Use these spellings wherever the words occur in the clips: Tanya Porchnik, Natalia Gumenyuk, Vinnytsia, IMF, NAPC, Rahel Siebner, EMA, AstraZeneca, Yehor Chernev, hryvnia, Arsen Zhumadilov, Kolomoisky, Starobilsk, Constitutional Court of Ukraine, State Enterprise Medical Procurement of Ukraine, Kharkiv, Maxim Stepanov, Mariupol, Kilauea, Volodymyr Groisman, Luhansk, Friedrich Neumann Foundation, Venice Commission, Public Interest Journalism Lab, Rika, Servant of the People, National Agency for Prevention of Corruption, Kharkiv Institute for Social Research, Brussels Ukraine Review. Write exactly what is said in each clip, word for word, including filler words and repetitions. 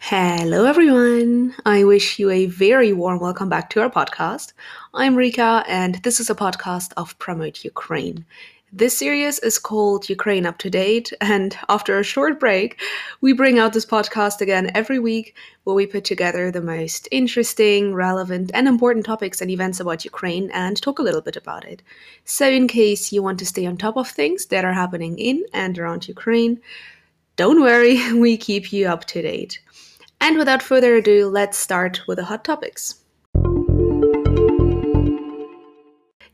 Hello everyone! I wish you a very warm welcome back to our podcast. I'm Rika and this is a podcast of Promote Ukraine. This series is called Ukraine Up to Date, and after a short break, we bring out this podcast again every week where we put together the most interesting, relevant and important topics and events about Ukraine and talk a little bit about it. So in case you want to stay on top of things that are happening in and around Ukraine, don't worry, we keep you up to date. And without further ado, let's start with the hot topics.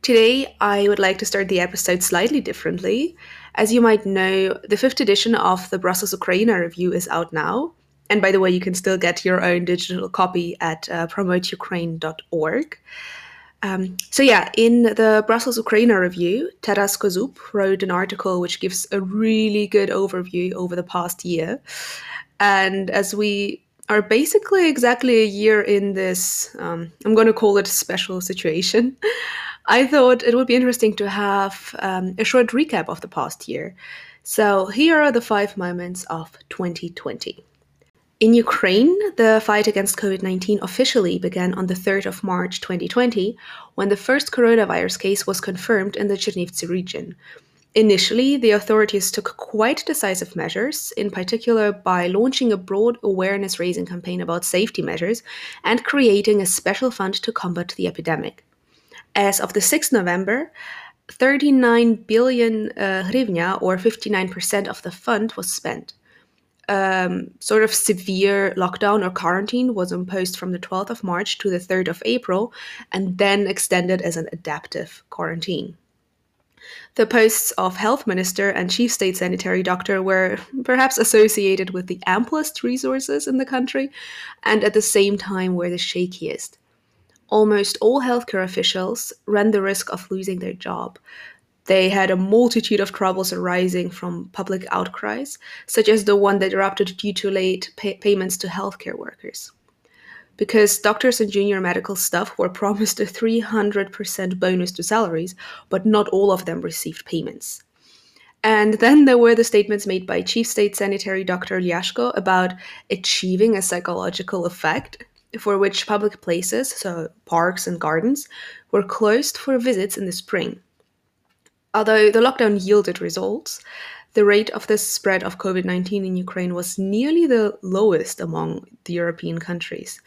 Today, I would like to start the episode slightly differently. As you might know, the fifth edition of the Brussels Ukraine Review is out now. And by the way, you can still get your own digital copy at uh, Promote Ukraine dot org. Um, so yeah, in the Brussels Ukraine Review, Teras Kozup wrote an article which gives a really good overview over the past year. And as we are basically exactly a year in this, um, I'm going to call it special situation, I thought it would be interesting to have um, a short recap of the past year. So here are the five moments of twenty twenty. In Ukraine, the fight against COVID nineteen officially began on the third of March twenty twenty, when the first coronavirus case was confirmed in the Chernivtsi region. Initially, the authorities took quite decisive measures, in particular by launching a broad awareness-raising campaign about safety measures and creating a special fund to combat the epidemic. As of the sixth of November, thirty-nine billion uh, hryvnia, or fifty-nine percent of the fund, was spent. Um, sort of severe lockdown or quarantine was imposed from the twelfth of March to the third of April and then extended as an adaptive quarantine. The posts of health minister and chief state sanitary doctor were perhaps associated with the amplest resources in the country and at the same time were the shakiest. Almost all healthcare officials ran the risk of losing their job. They had a multitude of troubles arising from public outcries, such as the one that erupted due to late pay- payments to healthcare workers. Because doctors and junior medical staff were promised a three hundred percent bonus to salaries, but not all of them received payments. And then there were the statements made by Chief State Sanitary Doctor Lyashko about achieving a psychological effect, for which public places, so parks and gardens, were closed for visits in the spring. Although the lockdown yielded results, the rate of the spread of COVID nineteen in Ukraine was nearly the lowest among the European countries.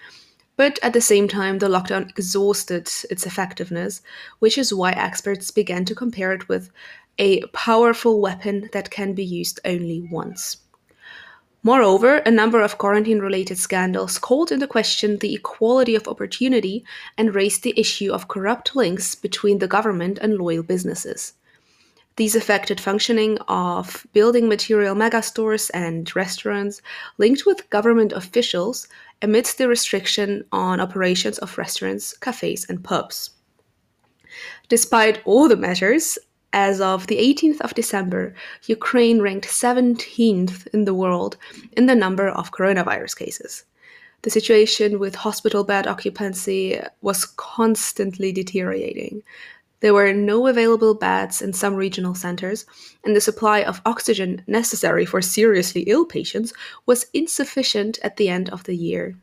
But at the same time, the lockdown exhausted its effectiveness, which is why experts began to compare it with a powerful weapon that can be used only once. Moreover, a number of quarantine-related scandals called into question the equality of opportunity and raised the issue of corrupt links between the government and loyal businesses. These affected functioning of building material megastores and restaurants linked with government officials amidst the restriction on operations of restaurants, cafes and pubs. Despite all the measures, as of the eighteenth of December, Ukraine ranked seventeenth in the world in the number of coronavirus cases. The situation with hospital bed occupancy was constantly deteriorating. There were no available beds in some regional centers, and the supply of oxygen necessary for seriously ill patients was insufficient at the end of the year.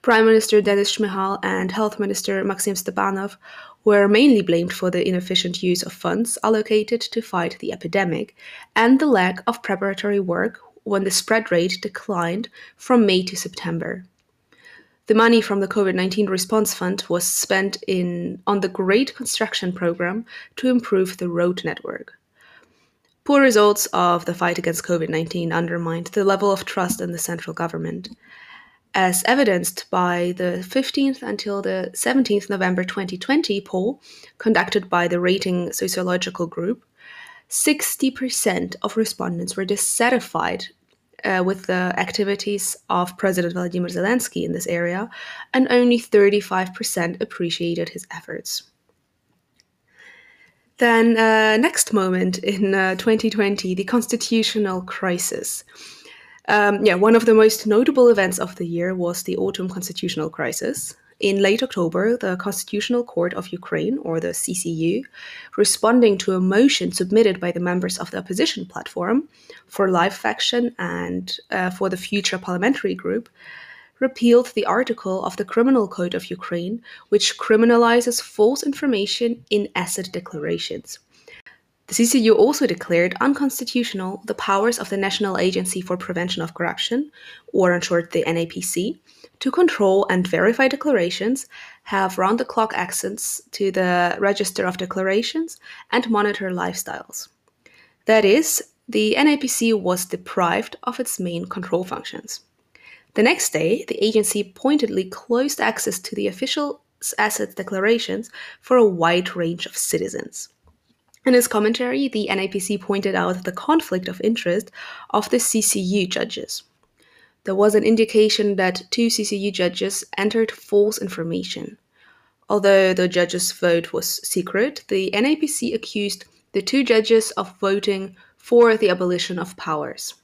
Prime Minister Denis Shmihal and Health Minister Maxim Stepanov were mainly blamed for the inefficient use of funds allocated to fight the epidemic and the lack of preparatory work when the spread rate declined from May to September. The money from the COVID nineteen response fund was spent in on the Great Construction Program to improve the road network. Poor results of the fight against COVID nineteen undermined the level of trust in the central government. As evidenced by the fifteenth until the seventeenth of November twenty twenty poll conducted by the Rating Sociological Group, sixty percent of respondents were dissatisfied Uh, with the activities of President Volodymyr Zelensky in this area, and only thirty-five percent appreciated his efforts. Then, uh, next moment in uh, twenty twenty, the constitutional crisis. Um, yeah, one of the most notable events of the year was the autumn constitutional crisis. In late October, the Constitutional Court of Ukraine, or the C C U, responding to a motion submitted by the members of the opposition platform for Live faction and uh, for the Future Parliamentary Group, repealed the article of the Criminal Code of Ukraine, which criminalizes false information in asset declarations. The C C U also declared unconstitutional the powers of the National Agency for Prevention of Corruption, or in short the N A P C, to control and verify declarations, have round-the-clock access to the Register of Declarations, and monitor lifestyles. That is, the N A P C was deprived of its main control functions. The next day, the agency pointedly closed access to the official assets declarations for a wide range of citizens. In his commentary, the N A P C pointed out the conflict of interest of the C C U judges. There was an indication that two C C U judges entered false information. Although the judges' vote was secret, the N A P C accused the two judges of voting for the abolition of powers.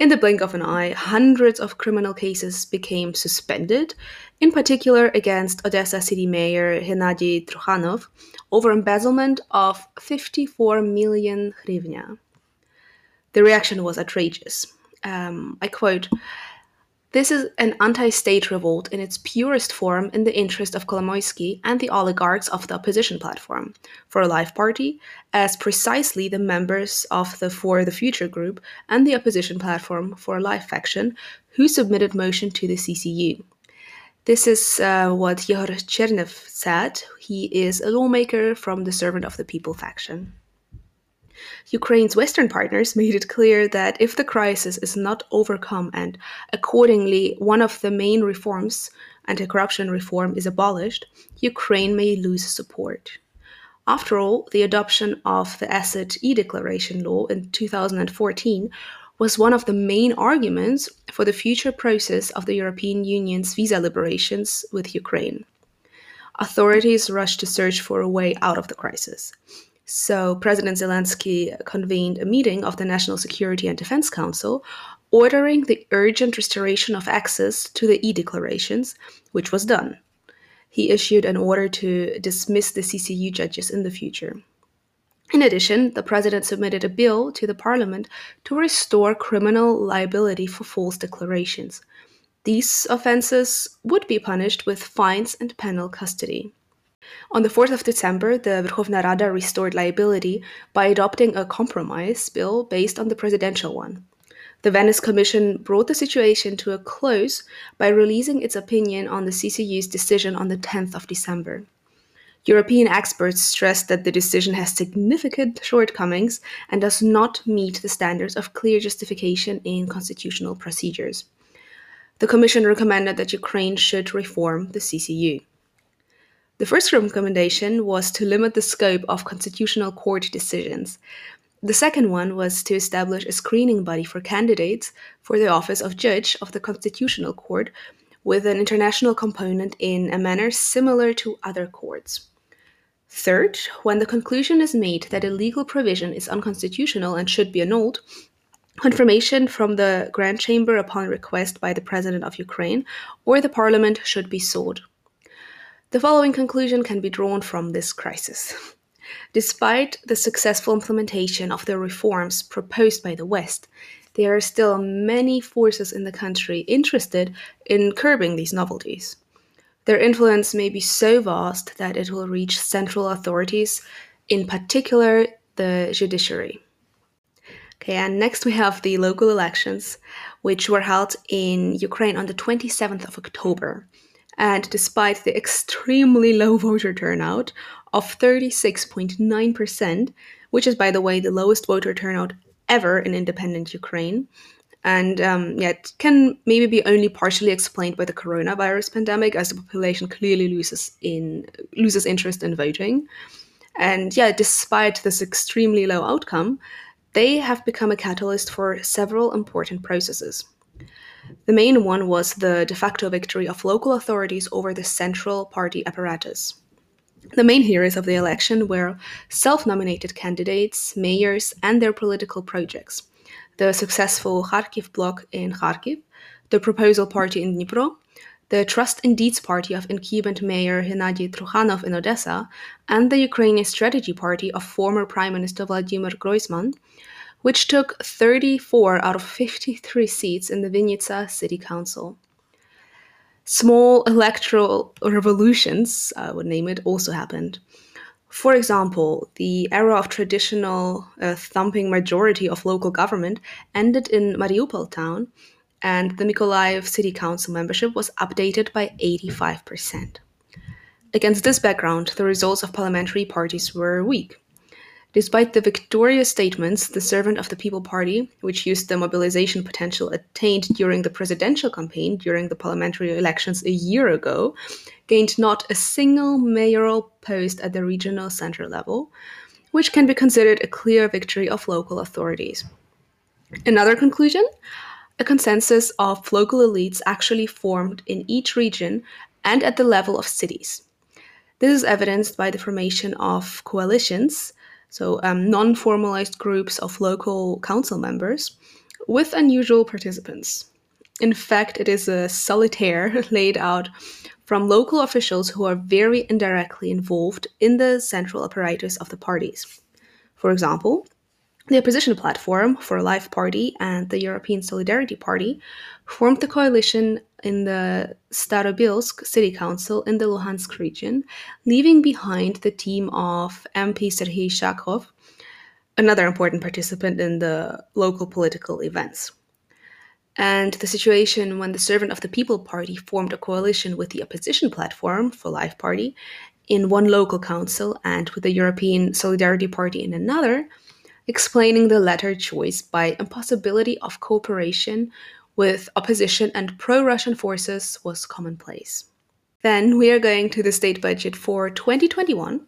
In the blink of an eye, hundreds of criminal cases became suspended, in particular against Odessa city mayor Hennadiy Trukhanov over embezzlement of fifty-four million hryvnia. The reaction was outrageous. Um, I quote, "This is an anti-state revolt in its purest form in the interest of Kolomoisky and the oligarchs of the opposition platform for a Life party, as precisely the members of the For the Future group and the opposition platform for a Life faction who submitted motion to the C C U. This is uh, what Yehor Chernev said. He is a lawmaker from the Servant of the People faction. Ukraine's Western partners made it clear that if the crisis is not overcome and, accordingly, one of the main reforms, anti-corruption reform, is abolished, Ukraine may lose support. After all, the adoption of the Asset E-Declaration law in two thousand fourteen was one of the main arguments for the future process of the European Union's visa liberations with Ukraine. Authorities rushed to search for a way out of the crisis. So President Zelensky convened a meeting of the National Security and Defense Council, ordering the urgent restoration of access to the e-declarations, which was done. He issued an order to dismiss the C C U judges in the future. In addition, the president submitted a bill to the parliament to restore criminal liability for false declarations. These offenses would be punished with fines and penal custody. On the fourth of December, the Verkhovna Rada restored liability by adopting a compromise bill based on the presidential one. The Venice Commission brought the situation to a close by releasing its opinion on the C C U's decision on the tenth of December. European experts stressed that the decision has significant shortcomings and does not meet the standards of clear justification in constitutional procedures. The Commission recommended that Ukraine should reform the C C U. The first recommendation was to limit the scope of constitutional court decisions. The second one was to establish a screening body for candidates for the office of judge of the Constitutional Court with an international component in a manner similar to other courts. Third, when the conclusion is made that a legal provision is unconstitutional and should be annulled, confirmation from the Grand Chamber upon request by the President of Ukraine or the Parliament should be sought. The following conclusion can be drawn from this crisis. Despite the successful implementation of the reforms proposed by the West, there are still many forces in the country interested in curbing these novelties. Their influence may be so vast that it will reach central authorities, in particular the judiciary. Okay, and next we have the local elections, which were held in Ukraine on the twenty-seventh of October. And despite the extremely low voter turnout of thirty-six point nine percent, which is, by the way, the lowest voter turnout ever in independent Ukraine, and um, yet can maybe be only partially explained by the coronavirus pandemic, as the population clearly loses in loses interest in voting. And yeah, despite this extremely low outcome, they have become a catalyst for several important processes. The main one was the de facto victory of local authorities over the central party apparatus. The main heroes of the election were self-nominated candidates, mayors, and their political projects: the successful Kharkiv bloc in Kharkiv, the proposal party in Dnipro, the Trust in Deeds Party of incumbent Mayor Hennadiy Trukhanov in Odessa, and the Ukrainian Strategy Party of former Prime Minister Volodymyr Groisman, which took thirty-four out of fifty-three seats in the Vinnytsia City Council. Small electoral revolutions, I would name it, also happened. For example, the era of traditional uh, thumping majority of local government ended in Mariupol town, and the Mykolaiv City Council membership was updated by eighty-five percent. Against this background, the results of parliamentary parties were weak. Despite the victorious statements, the Servant of the People Party, which used the mobilization potential attained during the presidential campaign during the parliamentary elections a year ago, gained not a single mayoral post at the regional center level, which can be considered a clear victory of local authorities. Another conclusion? A consensus of local elites actually formed in each region and at the level of cities. This is evidenced by the formation of coalitions, so um, non-formalized groups of local council members, with unusual participants. In fact, it is a solitaire laid out from local officials who are very indirectly involved in the central apparatus of the parties. For example, the opposition platform for a Life Party and the European Solidarity Party formed the coalition in the Starobilsk City Council in the Luhansk region, leaving behind the team of M P Serhiy Shakhov, another important participant in the local political events. And the situation when the Servant of the People Party formed a coalition with the opposition platform for Life Party in one local council and with the European Solidarity Party in another, explaining the latter choice by impossibility of cooperation with opposition and pro-Russian forces was commonplace. Then we are going to the state budget for twenty twenty-one.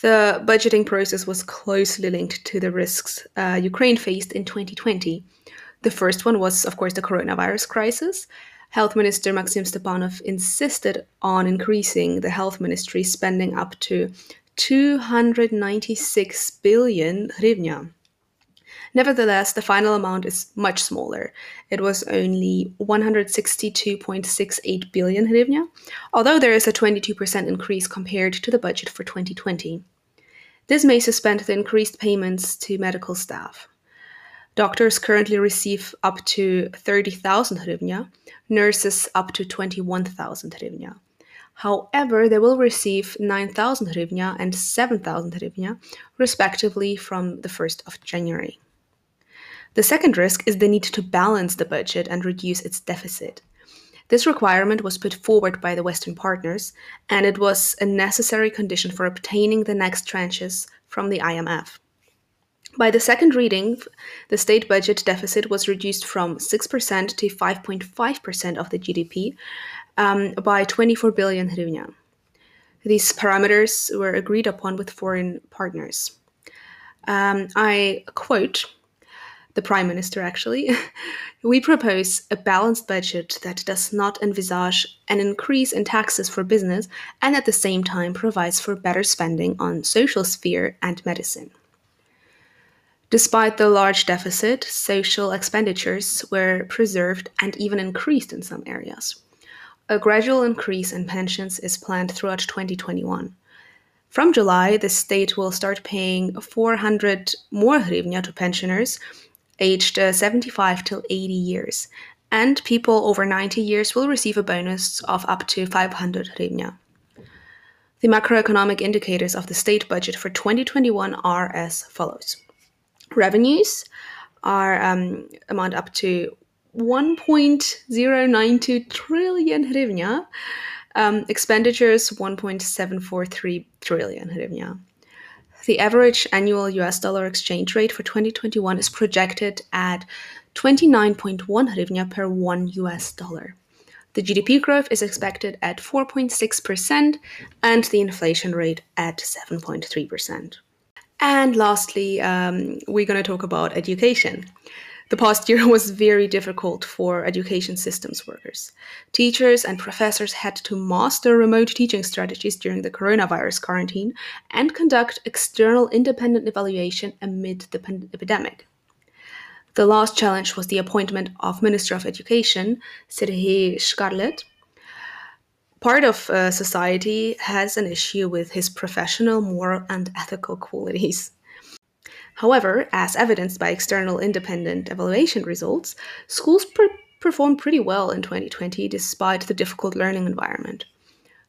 The budgeting process was closely linked to the risks uh, Ukraine faced in twenty twenty. The first one was, of course, the coronavirus crisis. Health Minister Maxim Stepanov insisted on increasing the health ministry's spending up to two hundred ninety-six billion hryvnia. Nevertheless, the final amount is much smaller. It was only one hundred sixty-two point six eight billion hryvnia, although there is a twenty-two percent increase compared to the budget for twenty twenty. This may suspend the increased payments to medical staff. Doctors currently receive up to thirty thousand hryvnia, nurses up to twenty-one thousand hryvnia. However, they will receive nine thousand hryvnia and seven thousand hryvnia, respectively, from the first of January. The second risk is the need to balance the budget and reduce its deficit. This requirement was put forward by the Western partners, and it was a necessary condition for obtaining the next tranches from the I M F. By the second reading, the state budget deficit was reduced from six percent to five point five percent of the G D P, Um, by twenty-four billion hryvnia. These parameters were agreed upon with foreign partners. Um, I quote the Prime Minister, actually, "We propose a balanced budget that does not envisage an increase in taxes for business and at the same time provides for better spending on social sphere and medicine." Despite the large deficit, social expenditures were preserved and even increased in some areas. A gradual increase in pensions is planned throughout twenty twenty-one. From July, the state will start paying four hundred more hryvnia to pensioners aged seventy-five till eighty years, and people over ninety years will receive a bonus of up to five hundred hryvnia. The macroeconomic indicators of the state budget for twenty twenty-one are as follows. Revenues are um, amount up to one point zero nine two trillion hryvnia, um, expenditures one point seven four three trillion hryvnia. The average annual U S dollar exchange rate for twenty twenty-one is projected at twenty-nine point one hryvnia per one U S dollar. The G D P growth is expected at four point six percent and the inflation rate at seven point three percent. And lastly, um, we're going to talk about education. The past year was very difficult for education systems workers. Teachers and professors had to master remote teaching strategies during the coronavirus quarantine and conduct external independent evaluation amid the pandemic. The last challenge was the appointment of Minister of Education, Serhiy Shakhov, part of uh, society has an issue with his professional, moral, and ethical qualities. However, as evidenced by external independent evaluation results, schools pre- performed pretty well in twenty twenty despite the difficult learning environment.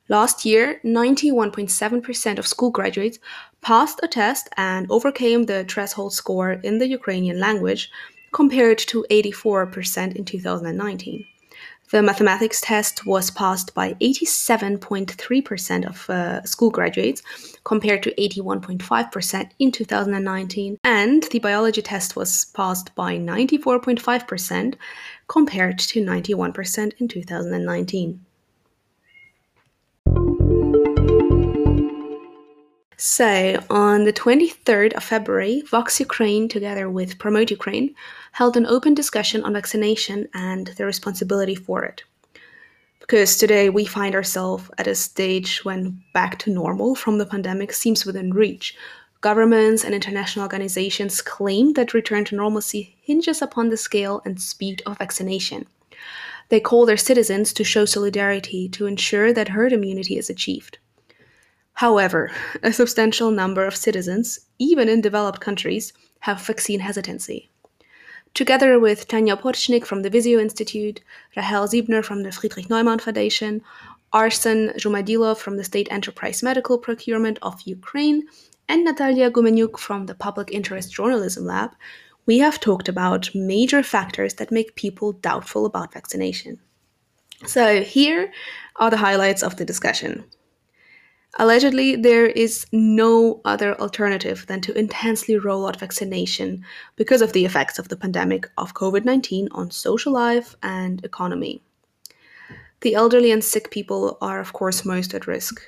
Last year, ninety-one point seven percent of school graduates passed a test and overcame the threshold score in the Ukrainian language, compared to eighty-four percent in two thousand nineteen. The mathematics test was passed by eighty-seven point three percent of uh, school graduates, compared to eighty-one point five percent in two thousand nineteen, and the biology test was passed by ninety-four point five percent, compared to ninety-one percent in two thousand nineteen. So, on the twenty-third of February, Vox Ukraine, together with Promote Ukraine, held an open discussion on vaccination and the responsibility for it. Because today we find ourselves at a stage when back to normal from the pandemic seems within reach. Governments and international organizations claim that return to normalcy hinges upon the scale and speed of vaccination. They call their citizens to show solidarity to ensure that herd immunity is achieved. However, a substantial number of citizens, even in developed countries, have vaccine hesitancy. Together with Tanya Porchnik from the Visio Institute, Rahel Siebner from the Friedrich Neumann Foundation, Arsen Zhumadilov from the State Enterprise Medical Procurement of Ukraine, and Natalia Gumenyuk from the Public Interest Journalism Lab, we have talked about major factors that make people doubtful about vaccination. So here are the highlights of the discussion. Allegedly, there is no other alternative than to intensely roll out vaccination because of the effects of the pandemic of covid nineteen on social life and economy. The elderly and sick people are, of course, most at risk.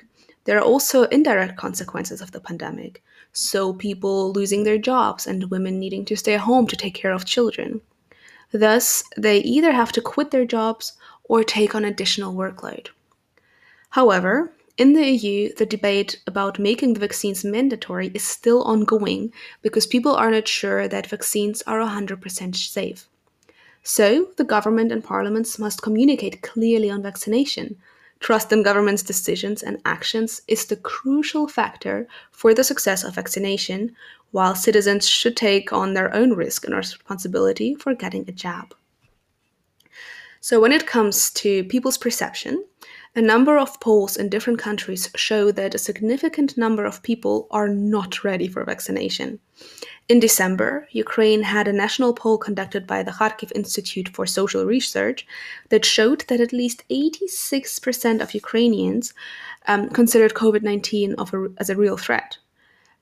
There are also indirect consequences of the pandemic, so people losing their jobs and women needing to stay home to take care of children. Thus, they either have to quit their jobs or take on additional workload. However, in the E U, the debate about making the vaccines mandatory is still ongoing because people are not sure that vaccines are one hundred percent safe. So, the government and parliaments must communicate clearly on vaccination. Trust in governments' decisions and actions is the crucial factor for the success of vaccination, while citizens should take on their own risk and responsibility for getting a jab. So, when it comes to people's perception, a number of polls in different countries show that a significant number of people are not ready for vaccination. In December, Ukraine had a national poll conducted by the Kharkiv Institute for Social Research that showed that at least eighty-six percent of Ukrainians um, considered covid nineteen of a, as a real threat.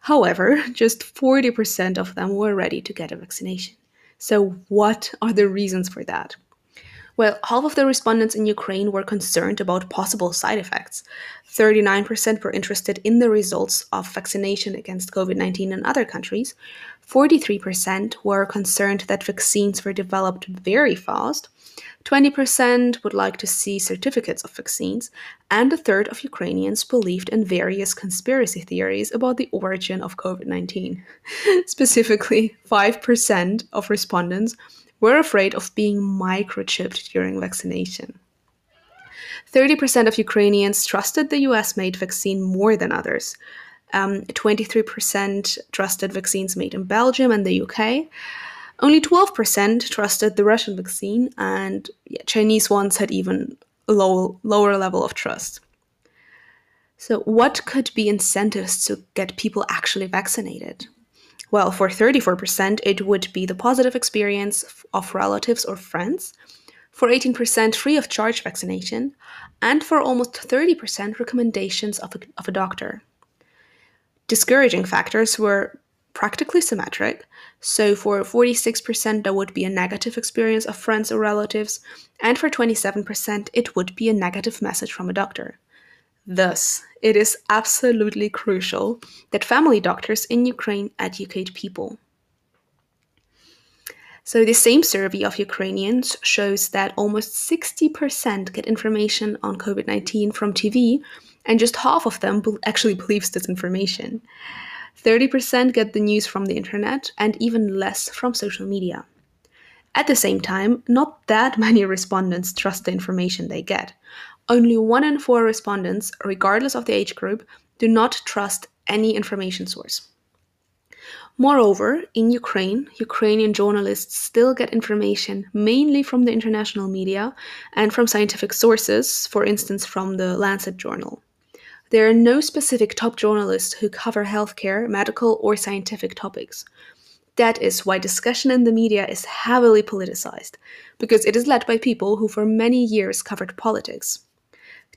However, just forty percent of them were ready to get a vaccination. So what are the reasons for that? Well, half of the respondents in Ukraine were concerned about possible side effects. thirty-nine percent were interested in the results of vaccination against covid nineteen in other countries. forty-three percent were concerned that vaccines were developed very fast. twenty percent would like to see certificates of vaccines. And a third of Ukrainians believed in various conspiracy theories about the origin of covid nineteen. Specifically, five percent of respondents were afraid of being microchipped during vaccination. thirty percent of Ukrainians trusted the U S-made vaccine more than others. Um, twenty-three percent trusted vaccines made in Belgium and the U K. Only twelve percent trusted the Russian vaccine, and yeah, Chinese ones had even a low, lower level of trust. So what could be incentives to get people actually vaccinated? Well, for thirty-four percent, it would be the positive experience of relatives or friends, for eighteen percent free of charge vaccination, and for almost thirty percent recommendations of a, of a doctor. Discouraging factors were practically symmetric, so for forty-six percent there would be a negative experience of friends or relatives, and for twenty-seven percent it would be a negative message from a doctor. Thus, it is absolutely crucial that family doctors in Ukraine educate people. So the same survey of Ukrainians shows that almost sixty percent get information on covid nineteen from T V, and just half of them actually believes this information. thirty percent get the news from the internet, and even less from social media. At the same time, not that many respondents trust the information they get. Only one in four respondents, regardless of the age group, do not trust any information source. Moreover, in Ukraine, Ukrainian journalists still get information mainly from the international media and from scientific sources, for instance, from the Lancet journal. There are no specific top journalists who cover healthcare, medical, or scientific topics. That is why discussion in the media is heavily politicized, because it is led by people who for many years covered politics.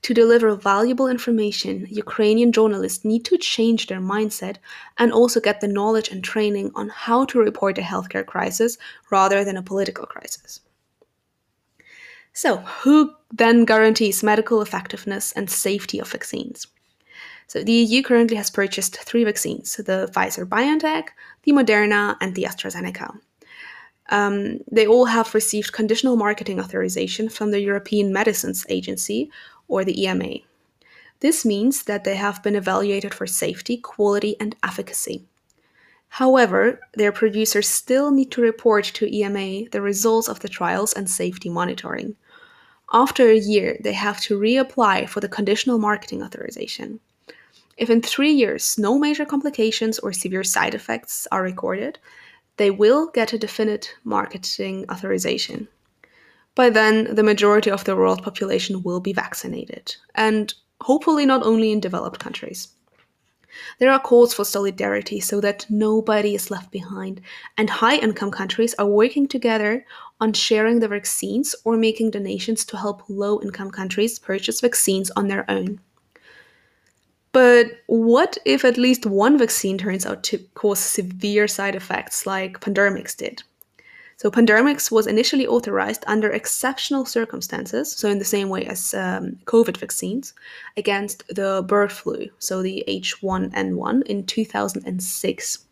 To deliver valuable information, Ukrainian journalists need to change their mindset and also get the knowledge and training on how to report a healthcare crisis rather than a political crisis. So, who then guarantees medical effectiveness and safety of vaccines? So, the E U currently has purchased three vaccines, the Pfizer-BioNTech, the Moderna, and the AstraZeneca. Um, they all have received conditional marketing authorization from the European Medicines Agency, or the E M A. This means that they have been evaluated for safety, quality, and efficacy. However, their producers still need to report to E M A the results of the trials and safety monitoring. After a year, they have to reapply for the conditional marketing authorization. If in three years no major complications or severe side effects are recorded, they will get a definite marketing authorization. By then, the majority of the world population will be vaccinated, and hopefully not only in developed countries. There are calls for solidarity so that nobody is left behind, and high-income countries are working together on sharing the vaccines or making donations to help low-income countries purchase vaccines on their own. But what if at least one vaccine turns out to cause severe side effects like pandemics did? So pandemics was initially authorized under exceptional circumstances, so in the same way as um, COVID vaccines, against the bird flu, so the H one N one, in two thousand six.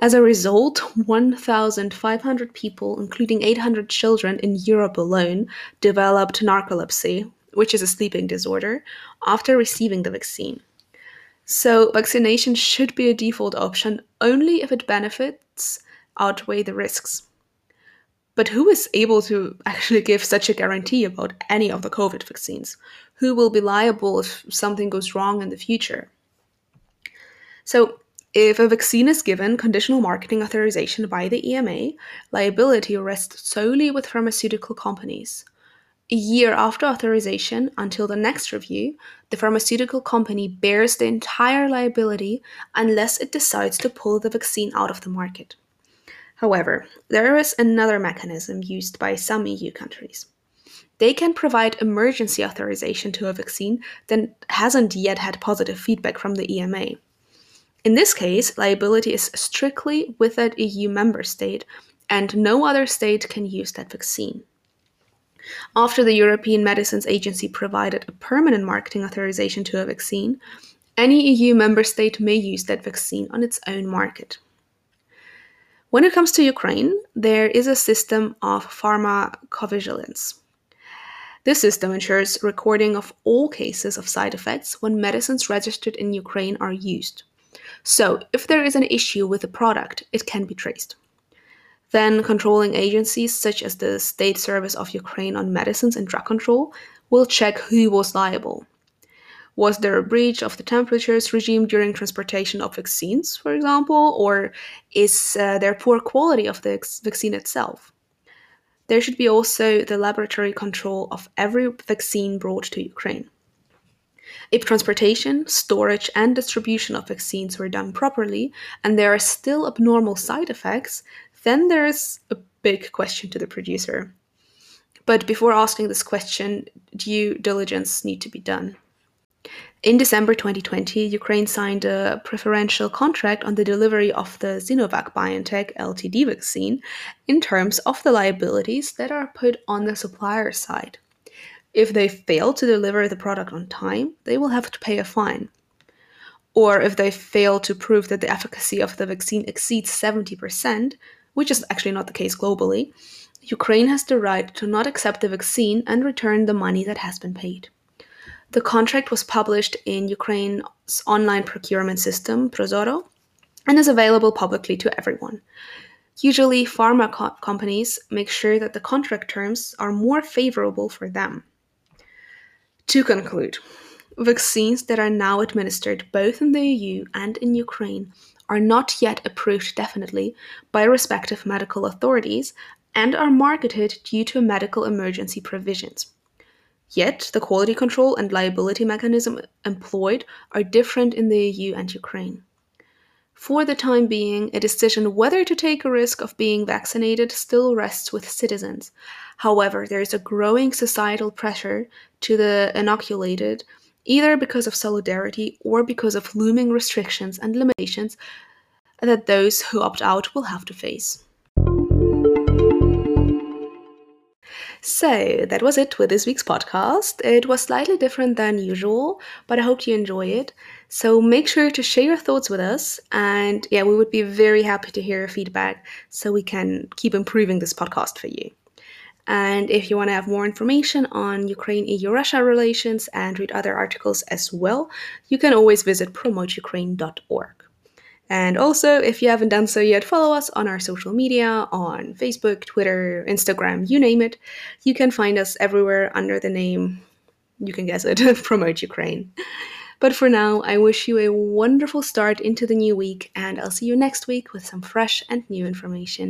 As a result, one thousand five hundred people, including eight hundred children in Europe alone, developed narcolepsy, which is a sleeping disorder, after receiving the vaccine. So vaccination should be a default option only if it benefits outweigh the risks. But who is able to actually give such a guarantee about any of the COVID vaccines? Who will be liable if something goes wrong in the future? So, if a vaccine is given conditional marketing authorization by the E M A, liability rests solely with pharmaceutical companies. A year after authorization, until the next review, the pharmaceutical company bears the entire liability unless it decides to pull the vaccine out of the market. However, there is another mechanism used by some E U countries. They can provide emergency authorization to a vaccine that hasn't yet had positive feedback from the E M A. In this case, liability is strictly with that E U member state, and no other state can use that vaccine. After the European Medicines Agency provided a permanent marketing authorization to a vaccine, any E U member state may use that vaccine on its own market. When it comes to Ukraine, there is a system of pharmacovigilance. This system ensures recording of all cases of side effects when medicines registered in Ukraine are used. So, if there is an issue with a product, it can be traced. Then, controlling agencies such as the State Service of Ukraine on Medicines and Drug Control will check who was liable. Was there a breach of the temperatures regime during transportation of vaccines, for example, or is uh, there poor quality of the ex- vaccine itself? There should be also the laboratory control of every vaccine brought to Ukraine. If transportation, storage, and distribution of vaccines were done properly, and there are still abnormal side effects, then there is a big question to the producer. But before asking this question, due diligence needs to be done. In December twenty twenty, Ukraine signed a preferential contract on the delivery of the Sinovac-BioNTech Limited vaccine in terms of the liabilities that are put on the supplier side. If they fail to deliver the product on time, they will have to pay a fine. Or if they fail to prove that the efficacy of the vaccine exceeds seventy percent, which is actually not the case globally, Ukraine has the right to not accept the vaccine and return the money that has been paid. The contract was published in Ukraine's online procurement system, Prozoro, and is available publicly to everyone. Usually, pharma co- companies make sure that the contract terms are more favorable for them. To conclude, vaccines that are now administered both in the E U and in Ukraine are not yet approved definitely by respective medical authorities and are marketed due to medical emergency provisions. Yet, the quality control and liability mechanism employed are different in the E U and Ukraine. For the time being, a decision whether to take a risk of being vaccinated still rests with citizens. However, there is a growing societal pressure to the inoculated, either because of solidarity or because of looming restrictions and limitations that those who opt out will have to face. So, that was it with this week's podcast. It was slightly different than usual, but I hope you enjoy it. So make sure to share your thoughts with us. And yeah, we would be very happy to hear your feedback so we can keep improving this podcast for you. And if you want to have more information on Ukraine-E U-Russia relations and read other articles as well, you can always visit Promote Ukraine dot org. And also, if you haven't done so yet, follow us on our social media, on Facebook, Twitter, Instagram, you name it. You can find us everywhere under the name, you can guess it, Promote Ukraine. But for now, I wish you a wonderful start into the new week, and I'll see you next week with some fresh and new information.